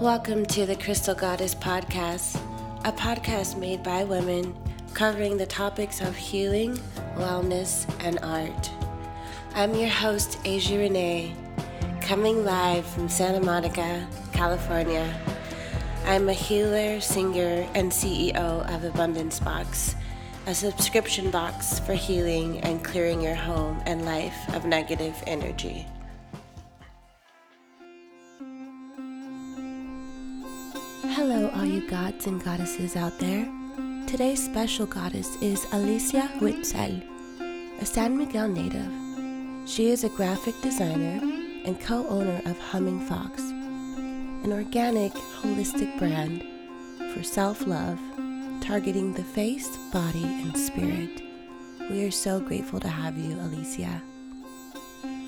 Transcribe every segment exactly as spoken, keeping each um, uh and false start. Welcome to the Crystal Goddess Podcast, a podcast made by women covering the topics of healing, wellness, and art. I'm your host, Asia Renee, coming live from Santa Monica, California. I'm a healer, singer, and C E O of Abundance Box, a subscription box for healing and clearing your home and life of negative energy. Hello, all you gods and goddesses out there. Today's special goddess is Alicia Huitzel, a San Miguel native. She is a graphic designer and co-owner of Humming Fox, an organic, holistic brand for self-love, targeting the face, body, and spirit. We are so grateful to have you, Alicia.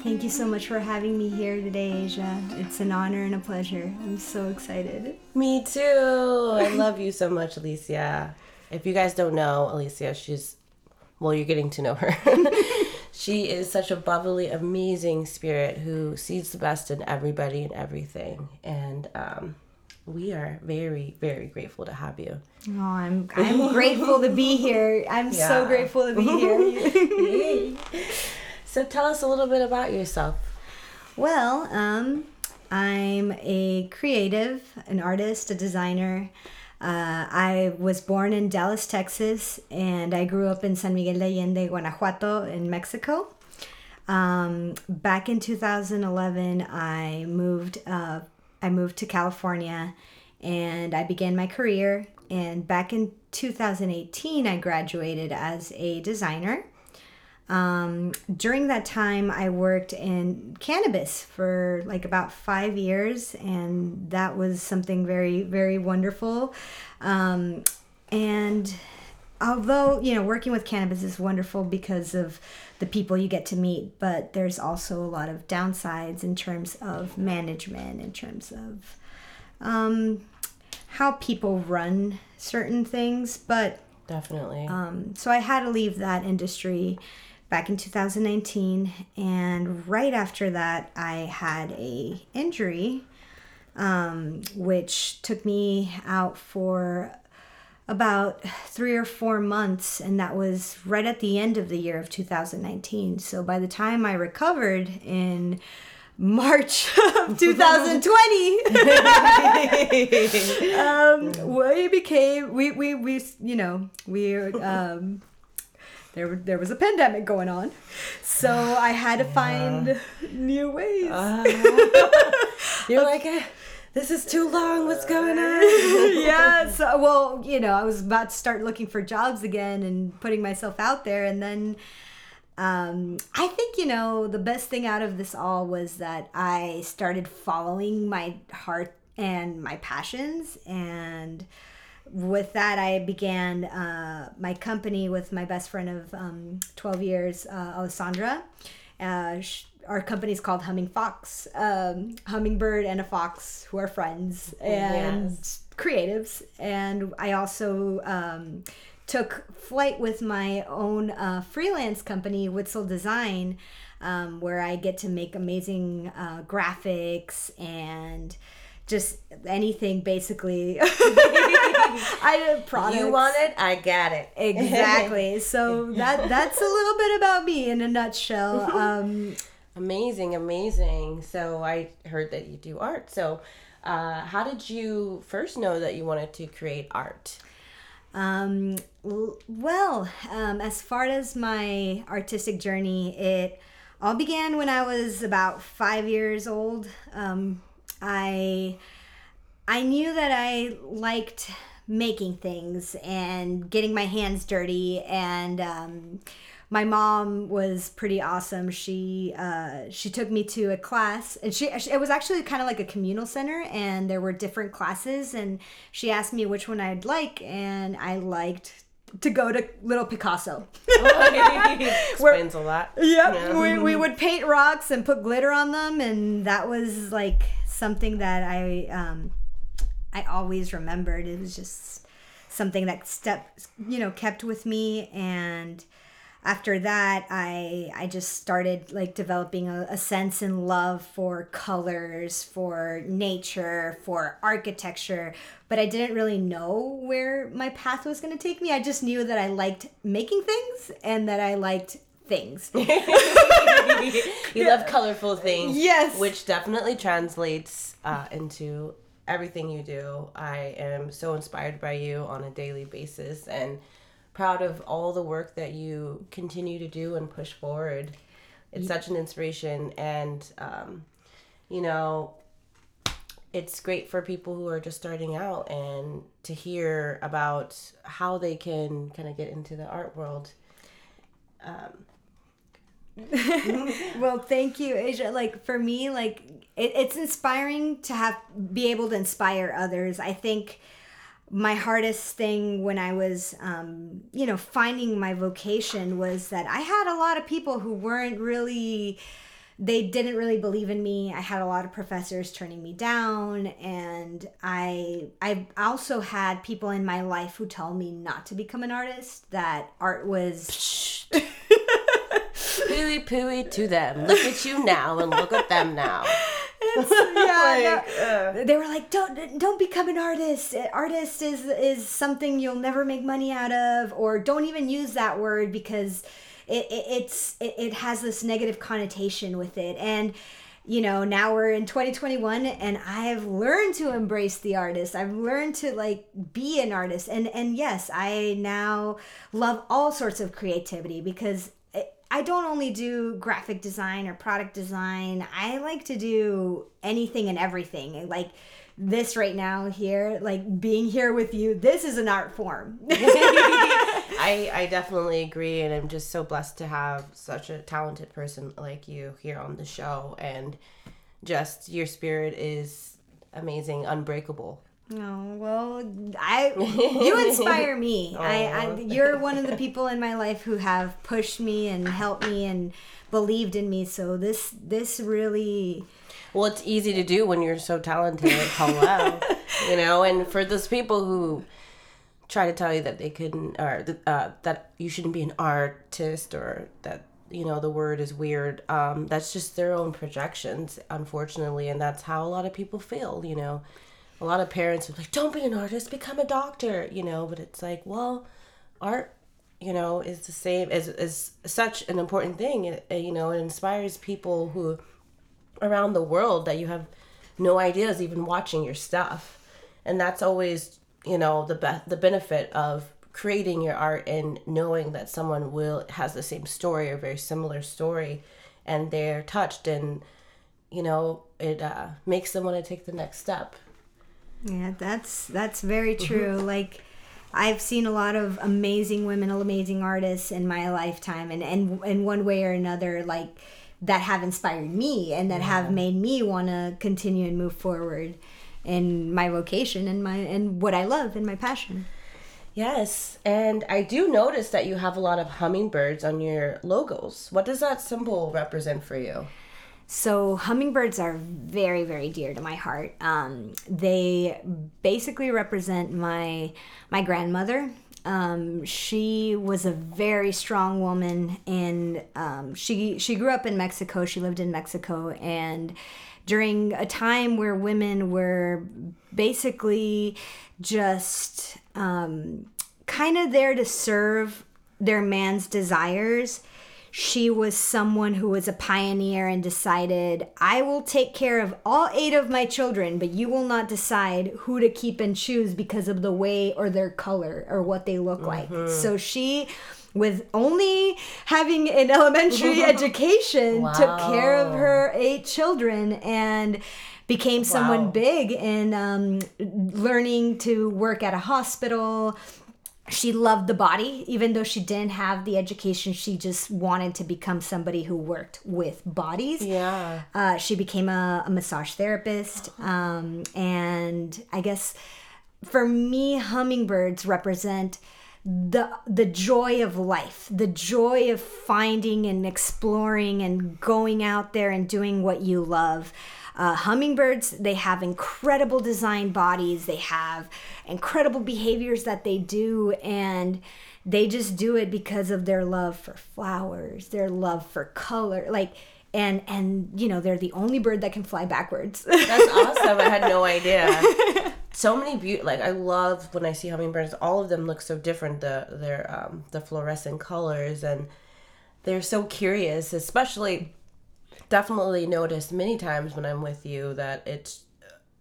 Thank you so much for having me here today, Asia. It's an honor and a pleasure. I'm so excited. Me too. I love you so much, Alicia. If you guys don't know Alicia, she's, well, you're getting to know her. She is such a bubbly, amazing spirit who sees the best in everybody and everything. And um, we are very, very grateful to have you. Oh, I'm I'm grateful to be here. I'm yeah. so grateful to be here. So tell us a little bit about yourself. Well, um, I'm a creative, an artist, a designer. Uh, I was born in Dallas, Texas, and I grew up in San Miguel de Allende, Guanajuato, in Mexico. Um, back in two thousand eleven, I moved. Uh, I moved to California, and I began my career. And back in two thousand eighteen, I graduated as a designer. Um, during that time, I worked in cannabis for like about five years, and that was something very, very wonderful. Um, and although, you know, working with cannabis is wonderful because of the people you get to meet, but there's also a lot of downsides in terms of management, in terms of um, how people run certain things. But definitely. Um, so I had to leave that industry back in two thousand nineteen, and right after that I had a injury um, which took me out for about three or four months, and that was right at the end of the year of two thousand nineteen. So by the time I recovered in March of twenty twenty, um, we became, we, we, we, you know, we, um, There, there was a pandemic going on, so I had to yeah. find new ways. Uh, you're like, this is too long. What's going on? yeah. So, well, you know, I was about to start looking for jobs again and putting myself out there, and then um, I think, you know, the best thing out of this all was that I started following my heart and my passions, and with that, I began uh, my company with my best friend of um, twelve years, uh, Alessandra. Uh, sh- our company is called Humming Fox, um, hummingbird and a fox who are friends and yes. creatives. And I also um, took flight with my own uh, freelance company, Huitzil Design, um, where I get to make amazing uh, graphics and just anything, basically. I products. You want it? I got it. Exactly. So that that's a little bit about me in a nutshell. Um, amazing, amazing. So I heard that you do art. So uh, how did you first know that you wanted to create art? Um, well, um, as far as my artistic journey, it all began when I was about five years old. Um, I I knew that I liked making things and getting my hands dirty, and um, my mom was pretty awesome. She uh, she took me to a class, and she it was actually kind of like a communal center, and there were different classes, and she asked me which one I'd like, and I liked to go to Little Picasso. Explains a lot. Yep, yeah, we we would paint rocks and put glitter on them, and that was like something that I um, I always remembered. It was just something that stepped, you know, kept with me, and after that, I I just started like developing a, a sense and love for colors, for nature, for architecture, but I didn't really know where my path was going to take me. I just knew that I liked making things and that I liked things. You love colorful things. Yes. Which definitely translates uh, into everything you do. I am so inspired by you on a daily basis and proud of all the work that you continue to do and push forward. It's such an inspiration, and um, you know, it's great for people who are just starting out and to hear about how they can kind of get into the art world. Um, well, thank you, Asia. Like for me, like it, it's inspiring to have be able to inspire others. I think my hardest thing when I was, um, you know, finding my vocation was that I had a lot of people who weren't really, they didn't really believe in me. I had a lot of professors turning me down, and I I also had people in my life who told me not to become an artist, that art was... Pooey pooey to them. Look at you now and look at them now. Yeah, like, no. uh, they were like, don't don't become an artist. Artist is is something you'll never make money out of, or don't even use that word because it, it it's it, it has this negative connotation with it. And you know, now we're in twenty twenty-one, and I've learned to embrace the artist. I've learned to like be an artist, and and yes, I now love all sorts of creativity because I don't only do graphic design or product design. I like to do anything and everything. Like this right now here, like being here with you, this is an art form. I, I definitely agree, and I'm just so blessed to have such a talented person like you here on the show, and just your spirit is amazing, unbreakable. Oh, well, I you inspire me. Oh. I, I you're one of the people in my life who have pushed me and helped me and believed in me. So this this really well, it's easy to do when you're so talented. Hello, you know. And for those people who try to tell you that they couldn't, or uh, that you shouldn't be an artist, or that you know the word is weird, um, that's just their own projections, unfortunately, and that's how a lot of people feel. You know. A lot of parents are like, don't be an artist, become a doctor, you know, but it's like, well, art, you know, is the same, is, is such an important thing, it, you know, it inspires people who around the world that you have no ideas even watching your stuff. And that's always, you know, the be- the benefit of creating your art and knowing that someone will has the same story or very similar story, and they're touched, and, you know, it uh, makes them want to take the next step. Yeah, that's that's very true. Mm-hmm. Like, I've seen a lot of amazing women, amazing artists in my lifetime, and and in one way or another, like, that have inspired me and that yeah. have made me want to continue and move forward in my vocation and my and what I love and my passion. Yes, and I do notice that you have a lot of hummingbirds on your logos. What does that symbol represent for you? So hummingbirds are very, very dear to my heart. Um, they basically represent my my grandmother. Um, she was a very strong woman, and um, she she grew up in Mexico. She lived in Mexico, and during a time where women were basically just um, kind of there to serve their man's desires, she was someone who was a pioneer and decided, I will take care of all eight of my children, but you will not decide who to keep and choose because of the way or their color or what they look mm-hmm. like. So she, with only having an elementary education, wow. took care of her eight children and became someone wow. big in um, learning to work at a hospital. She loved the body, even though she didn't have the education. She just wanted to become somebody who worked with bodies. Yeah. Uh, she became a, a massage therapist. Um, and I guess for me, hummingbirds represent the the joy of life, the joy of finding and exploring and going out there and doing what you love. Uh, hummingbirds, they have incredible design bodies. They have incredible behaviors that they do, and they just do it because of their love for flowers, their love for color, like, and, and you know, they're the only bird that can fly backwards. That's awesome. I had no idea. So many beautiful, like, I love when I see hummingbirds. All of them look so different, the their um, the fluorescent colors, and they're so curious, especially. Definitely noticed many times when I'm with you that it's,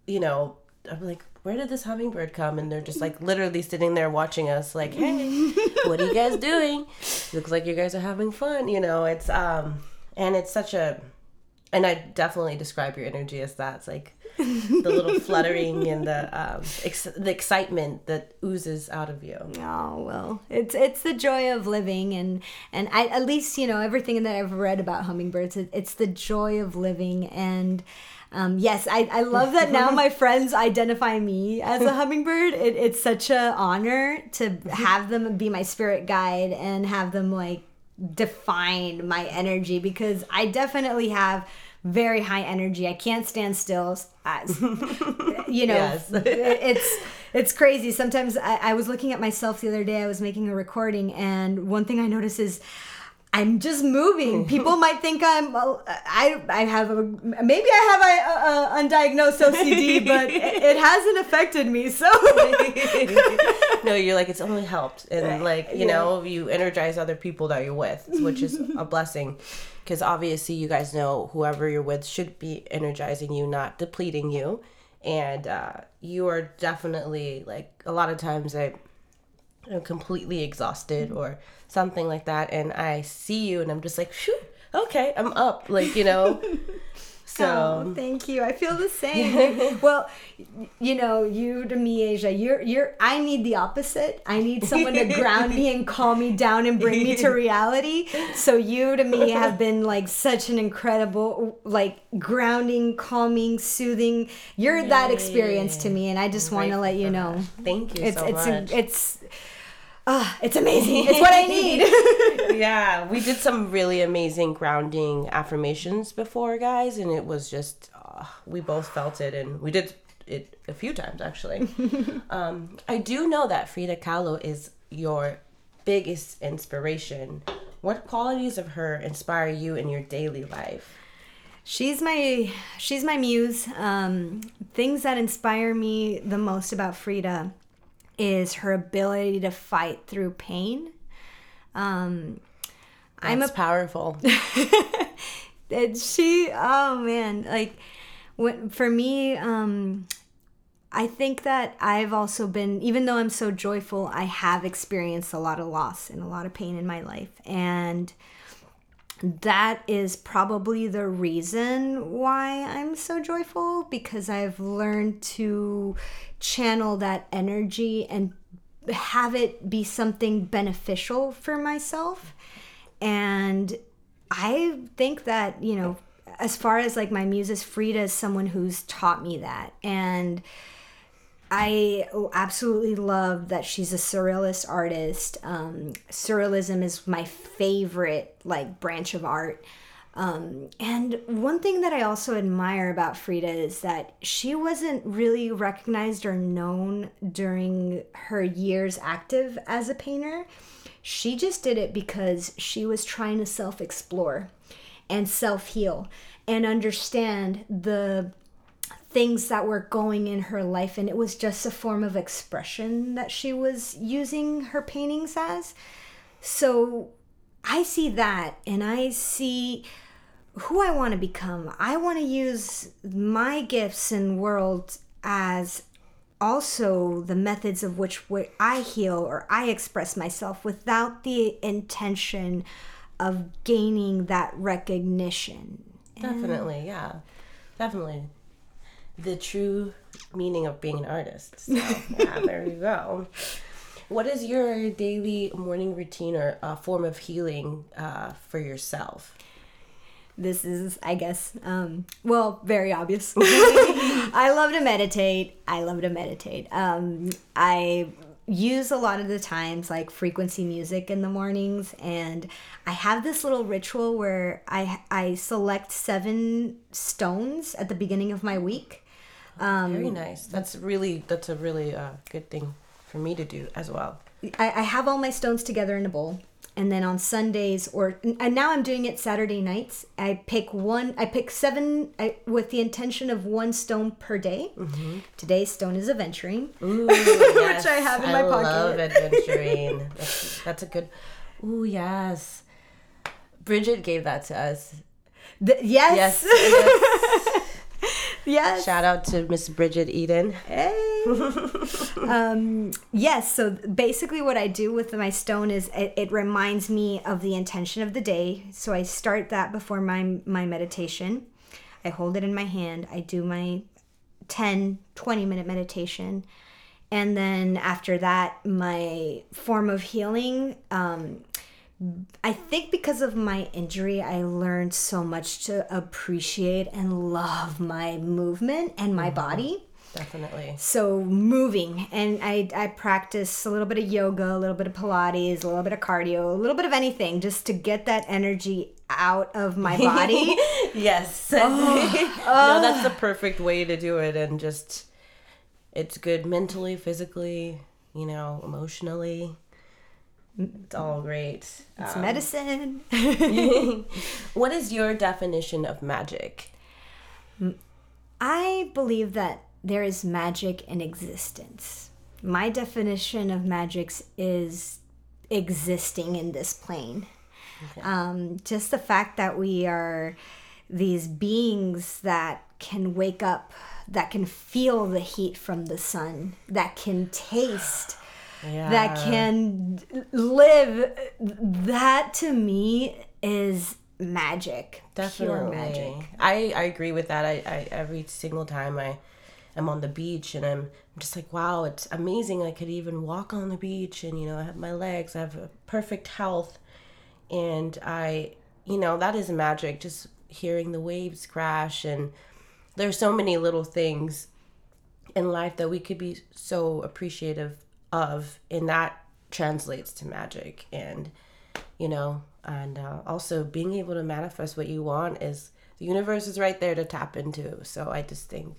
you know, I'm like, where did this hummingbird come? And they're just like literally sitting there watching us like, hey, what are you guys doing? Looks like you guys are having fun. You know, it's, um, and it's such a, and I definitely describe your energy as that. It's like the little fluttering and the, um, ex- the excitement that oozes out of you. Oh, well, it's, it's the joy of living. And, and I, at least, you know, everything that I've read about hummingbirds, it, it's the joy of living. And, um, yes, I, I love that now my friends identify me as a hummingbird. It, it's such an honor to have them be my spirit guide and have them like define my energy, because I definitely have very high energy. I can't stand still. As, you know, yes. it's it's crazy. Sometimes I, I was looking at myself the other day. I was making a recording, and one thing I noticed is I'm just moving. People might think I'm I I have a maybe I have a, a, a undiagnosed O C D, but it, it hasn't affected me. So no, you're like, it's only helped, and like, you yeah. know, you energize other people that you're with, which is a blessing. Because obviously you guys know whoever you're with should be energizing you, not depleting you. And uh, you are definitely, like, a lot of times I am completely exhausted or something like that. And I see you and I'm just like, phew, okay, I'm up. Like, you know. So oh, thank you. I feel the same. Well, you know, you to me, Asia, you're you're I need the opposite. I need someone to ground me and calm me down and bring me to reality. So you to me have been like such an incredible, like, grounding, calming, soothing. You're Yay. That experience to me, and I just want to let you know. That. Thank you it's, so it's, much. It's it's uh, it's amazing. It's what I need. Yeah, we did some really amazing grounding affirmations before, guys, and it was just, uh, we both felt it, and we did it a few times, actually. um, I do know that Frida Kahlo is your biggest inspiration. What qualities of her inspire you in your daily life? She's my, she's my muse. Um, things that inspire me the most about Frida is her ability to fight through pain. Um, That's I'm a, powerful. And she, oh man, like when, for me, um, I think that I've also been, even though I'm so joyful, I have experienced a lot of loss and a lot of pain in my life. And that is probably the reason why I'm so joyful, because I've learned to channel that energy and have it be something beneficial for myself. And I think that, you know, as far as like my muse, Frida is someone who's taught me that. And I absolutely love that she's a surrealist artist. Um, surrealism is my favorite, like, branch of art. Um, and one thing that I also admire about Frida is that she wasn't really recognized or known during her years active as a painter. She just did it because she was trying to self-explore and self-heal and understand the things that were going in her life, and it was just a form of expression that she was using her paintings as. So I see that, and I see who I want to become. I want to use my gifts and world as also the methods of which I heal or I express myself, without the intention of gaining that recognition. Definitely, and yeah. Definitely. The true meaning of being an artist. So, yeah, there you go. What is your daily morning routine or a uh, form of healing uh, for yourself? This is, I guess, um, well, very obvious. I love to meditate. I love to meditate. Um, I use a lot of the times like frequency music in the mornings, and I have this little ritual where I I select seven stones at the beginning of my week. Um, Very nice. That's really that's a really uh, good thing for me to do as well. I, I have all my stones together in a bowl, and then on Sundays or and now I'm doing it Saturday nights. I pick one. I pick seven I, with the intention of one stone per day. Mm-hmm. Today's stone is adventuring, ooh, yes. which I have in I my pocket. I love adventuring. that's, that's a good. Ooh yes, Bridget gave that to us. The, yes. Yes. yes. Yes. Shout out to Miss Bridget Eden. Hey. um, yes. So basically, what I do with my stone is it, it reminds me of the intention of the day. So I start that before my my meditation. I hold it in my hand. I do my ten, twenty minute meditation, and then after that, my form of healing. Um, I think because of my injury, I learned so much to appreciate and love my movement and my mm-hmm. body. Definitely. So moving. And I, I practice a little bit of yoga, a little bit of Pilates, a little bit of cardio, a little bit of anything just to get that energy out of my body. Yes. Oh. No, that's the perfect way to do it. And just, it's good mentally, physically, you know, emotionally. It's all great. It's um, medicine. What is your definition of magic? I believe that there is magic in existence. My definition of magic is existing in this plane. Okay. Um, just the fact that we are these beings that can wake up, that can feel the heat from the sun, that can taste... Yeah. That can live. That to me is magic. Definitely. Pure magic. I, I agree with that. I, I every single time I am on the beach and I'm, I'm just like, wow, it's amazing. I could even walk on the beach, and you know, I have my legs. I have a perfect health, and I, you know, that is magic. Just hearing the waves crash, and there's so many little things in life that we could be so appreciative of, and that translates to magic. And you know, and uh, also being able to manifest what you want is the universe is right there to tap into. So I just think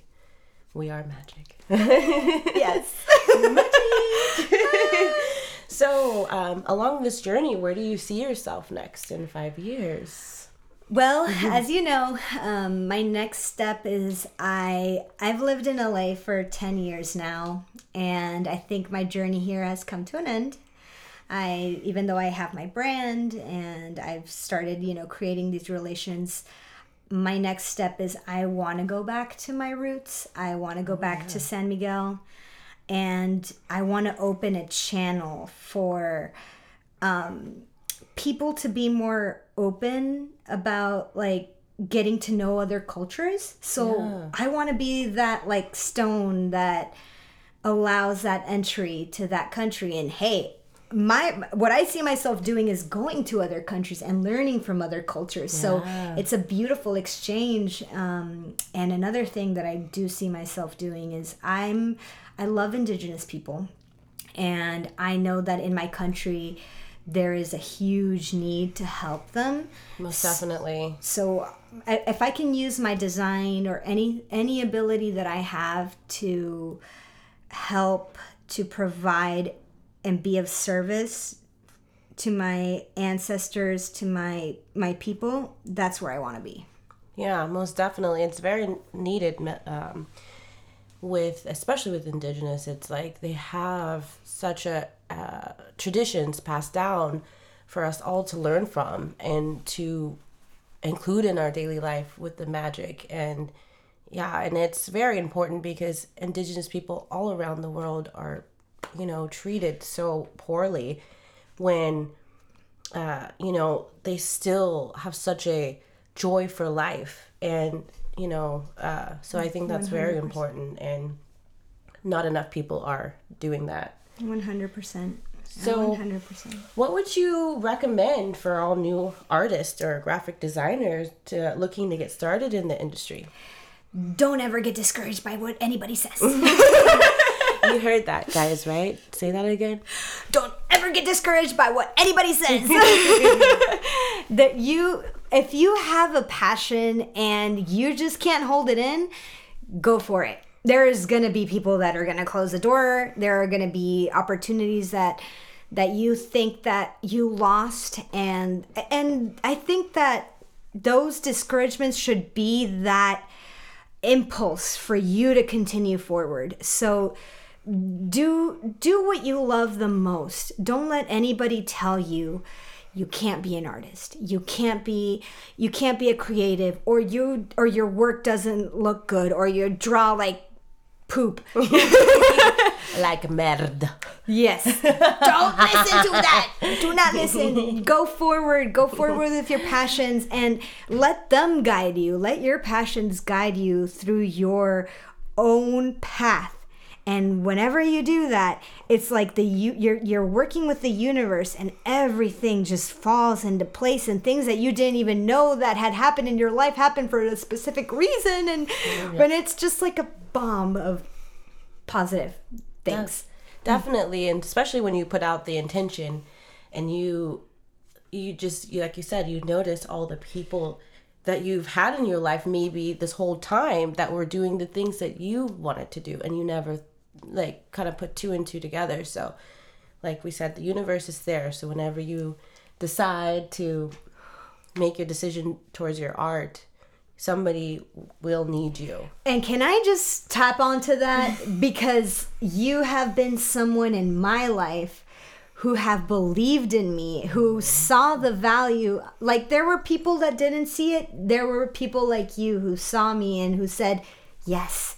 we are magic. Yes. Magic. So um, along this journey, where do you see yourself next in five years? Well, as you know, um, my next step is I, I've lived in L A for ten years now, and I think my journey here has come to an end. I, even though I have my brand and I've started, you know, creating these relations, my next step is I want to go back to my roots. I want to go back yeah. to San Miguel, and I want to open a channel for um, people to be more open about like getting to know other cultures. So yeah. I want to be that like stone that allows that entry to that country. And hey, my what I see myself doing is going to other countries and learning from other cultures. Yeah. So it's a beautiful exchange. Um, and another thing that I do see myself doing is I'm I love indigenous people, and I know that in my country there is a huge need to help them. Most definitely. So if I can use my design or any any ability that I have to help to provide and be of service to my ancestors, to my my people, that's where I want to be. Yeah, most definitely. It's very needed um, with, especially with indigenous, it's like they have such a Uh, traditions passed down for us all to learn from and to include in our daily life with the magic. And yeah, and it's very important because indigenous people all around the world are, you know, treated so poorly when, uh, you know, they still have such a joy for life. And, you know, uh, so I think that's one hundred percent very important, and not enough people are doing that. one hundred percent. So one hundred percent. What would you recommend for all new artists or graphic designers to looking to get started in the industry? Don't ever get discouraged by what anybody says. You heard that, guys, right? Say that again. Don't ever get discouraged by what anybody says. That you, if you have a passion and you just can't hold it in, go for it. There is going to be people that are going to close the door. There are going to be opportunities that that you think that you lost. And and I think that those discouragements should be that impulse for you to continue forward. So do do what you love the most. Don't let anybody tell you you can't be an artist. You can't be you can't be a creative, or you or your work doesn't look good, or you draw like poop. Like merde. Yes. Don't listen to that. Do not listen. Go forward. Go forward with your passions and let them guide you. Let your passions guide you through your own path. And whenever you do that, it's like the you're you're working with the universe, and everything just falls into place, and things that you didn't even know that had happened in your life happened for a specific reason. And yeah. when it's just like a bomb of positive things. Yeah, definitely. And especially when you put out the intention and you you just, you, like you said, you notice all the people that you've had in your life maybe this whole time that were doing the things that you wanted to do, and you never like kind of put two and two together. So like we said, the universe is there. So whenever you decide to make your decision towards your art, somebody will need you. And can I just tap onto that? Because you have been someone in my life who have believed in me, who saw the value. Like, there were people that didn't see it. There were people like you who saw me and who said, yes,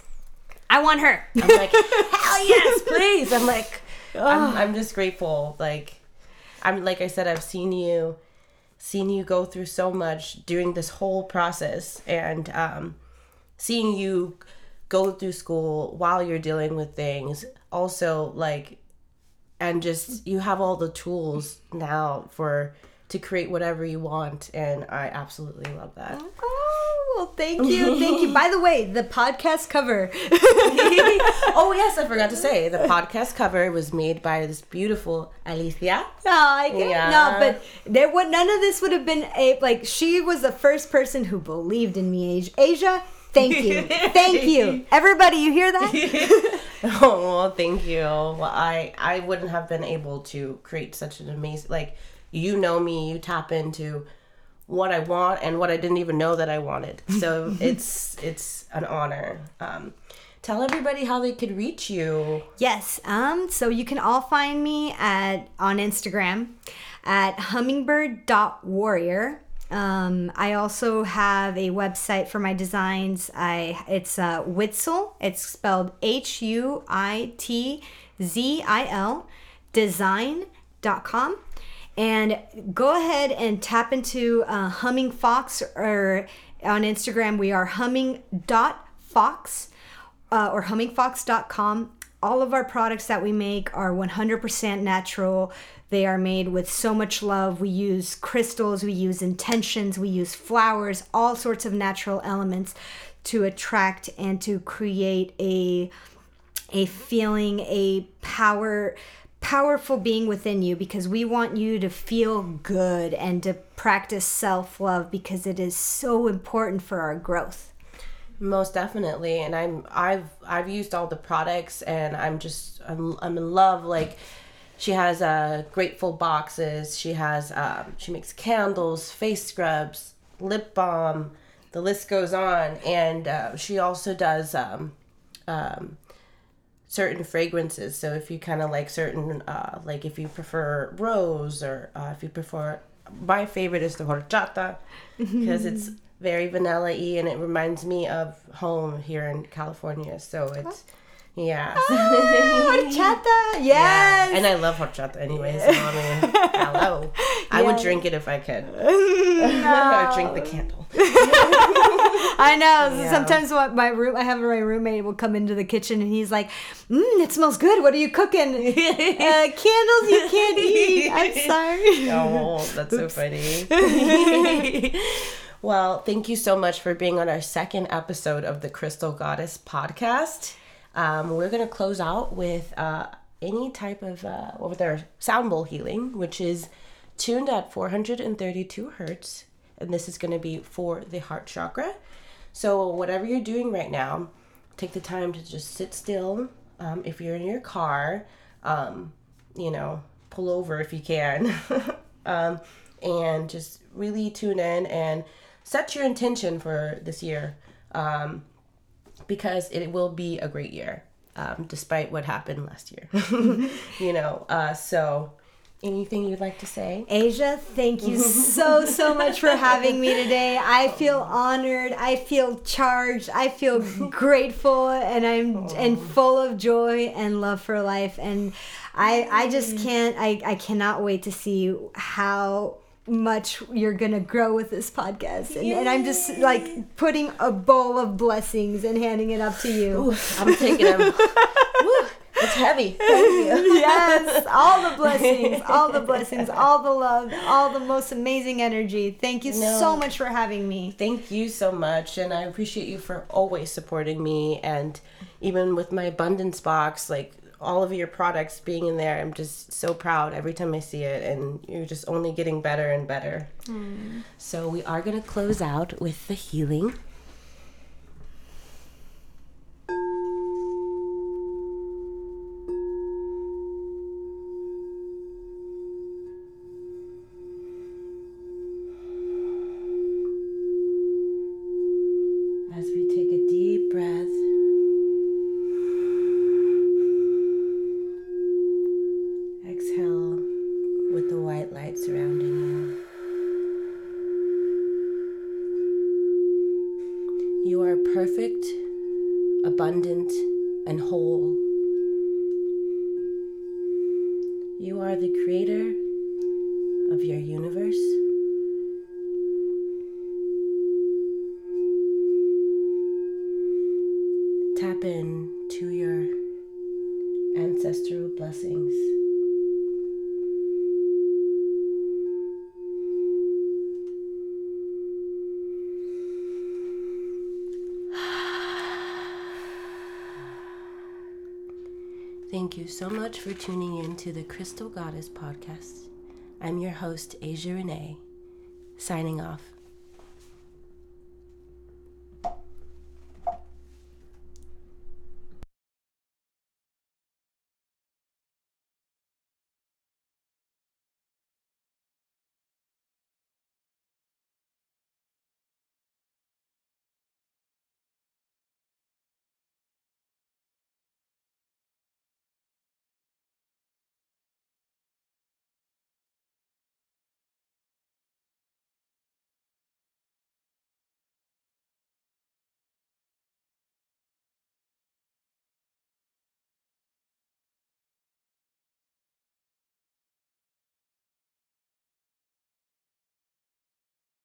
I want her. I'm like, hell yes, please. I'm like, oh. I'm, I'm just grateful. Like, I'm like I said, I've seen you. Seeing you go through so much during this whole process, and um, seeing you go through school while you're dealing with things also, like, and just you have all the tools now for to create whatever you want, and I absolutely love that. Oh, well, thank you. Thank you. By the way, the podcast cover. Oh, yes, I forgot to say. The podcast cover was made by this beautiful Alicia. Oh, I get yeah. No, but there would, none of this would have been, a, like, she was the first person who believed in me. Asia, thank you. Thank you. Everybody, you hear that? Oh, well, thank you. Well, I, I wouldn't have been able to create such an amazing, like, you know me, you tap into what I want and what I didn't even know that I wanted. So it's it's an honor. Um, Tell everybody how they could reach you. Yes. Um. So you can all find me at on Instagram at hummingbird dot warrior. Um. I also have a website for my designs. I it's uh, Huitzil. It's spelled H U I T Z I L design dot com. And go ahead and tap into uh, Humming Fox, or on Instagram we are humming dot fox. Uh, or humming fox dot com. All of our products that we make are one hundred percent natural. They are made with so much love. We use crystals, we use intentions, we use flowers, all sorts of natural elements to attract and to create a a feeling, a power, powerful being within you, because we want you to feel good and to practice self-love, because it is so important for our growth. Most definitely, and I'm I've I've used all the products, and I'm just I'm I'm in love. Like, she has uh grateful boxes. She has um she makes candles, face scrubs, lip balm. The list goes on, and uh, she also does um um certain fragrances. So if you kind of like certain uh like if you prefer rose, or uh, if you prefer, my favorite is the horchata, because it's very vanilla-y, and it reminds me of home here in California. So it's, yeah. Oh, horchata, yes. Yeah. And I love horchata anyways. So I mean, hello. Yes. I would drink it if I could. No. I would drink the candle. I know. Yeah. Sometimes what my room, I have my roommate will come into the kitchen, and he's like, mmm, it smells good. What are you cooking? uh, candles you can't eat. I'm sorry. Oh, that's oops. So funny. Well, thank you so much for being on our second episode of the Crystal Goddess Podcast. Um, we're going to close out with uh, any type of, uh, with our sound bowl healing, which is tuned at four hundred thirty-two hertz. And this is going to be for the heart chakra. So whatever you're doing right now, take the time to just sit still. Um, if you're in your car, um, you know, pull over if you can, um, and just really tune in and set your intention for this year, um, because it will be a great year, um, despite what happened last year, you know, uh, so... Anything you'd like to say? Asia, thank you so, so much for having me today. I feel honored. I feel charged. I feel grateful, and I'm Aww. and full of joy and love for life. And I I just can't, I, I cannot wait to see how much you're gonna grow with this podcast, and, and I'm just like putting a bowl of blessings and handing it up to you. Ooh, I'm taking them. It's heavy. Thank you. Yes, all the blessings, all the blessings, all the love, all the most amazing energy. Thank you no. so much for having me. Thank you so much, and I appreciate you for always supporting me, and even with my Abundance Box, like all of your products being in there, I'm just so proud every time I see it, and you're just only getting better and better. Mm. So we are going to close out with the healing. Tap in to your ancestral blessings. Thank you so much for tuning in to the Crystal Goddess Podcast. I'm your host, Asia Renee, signing off.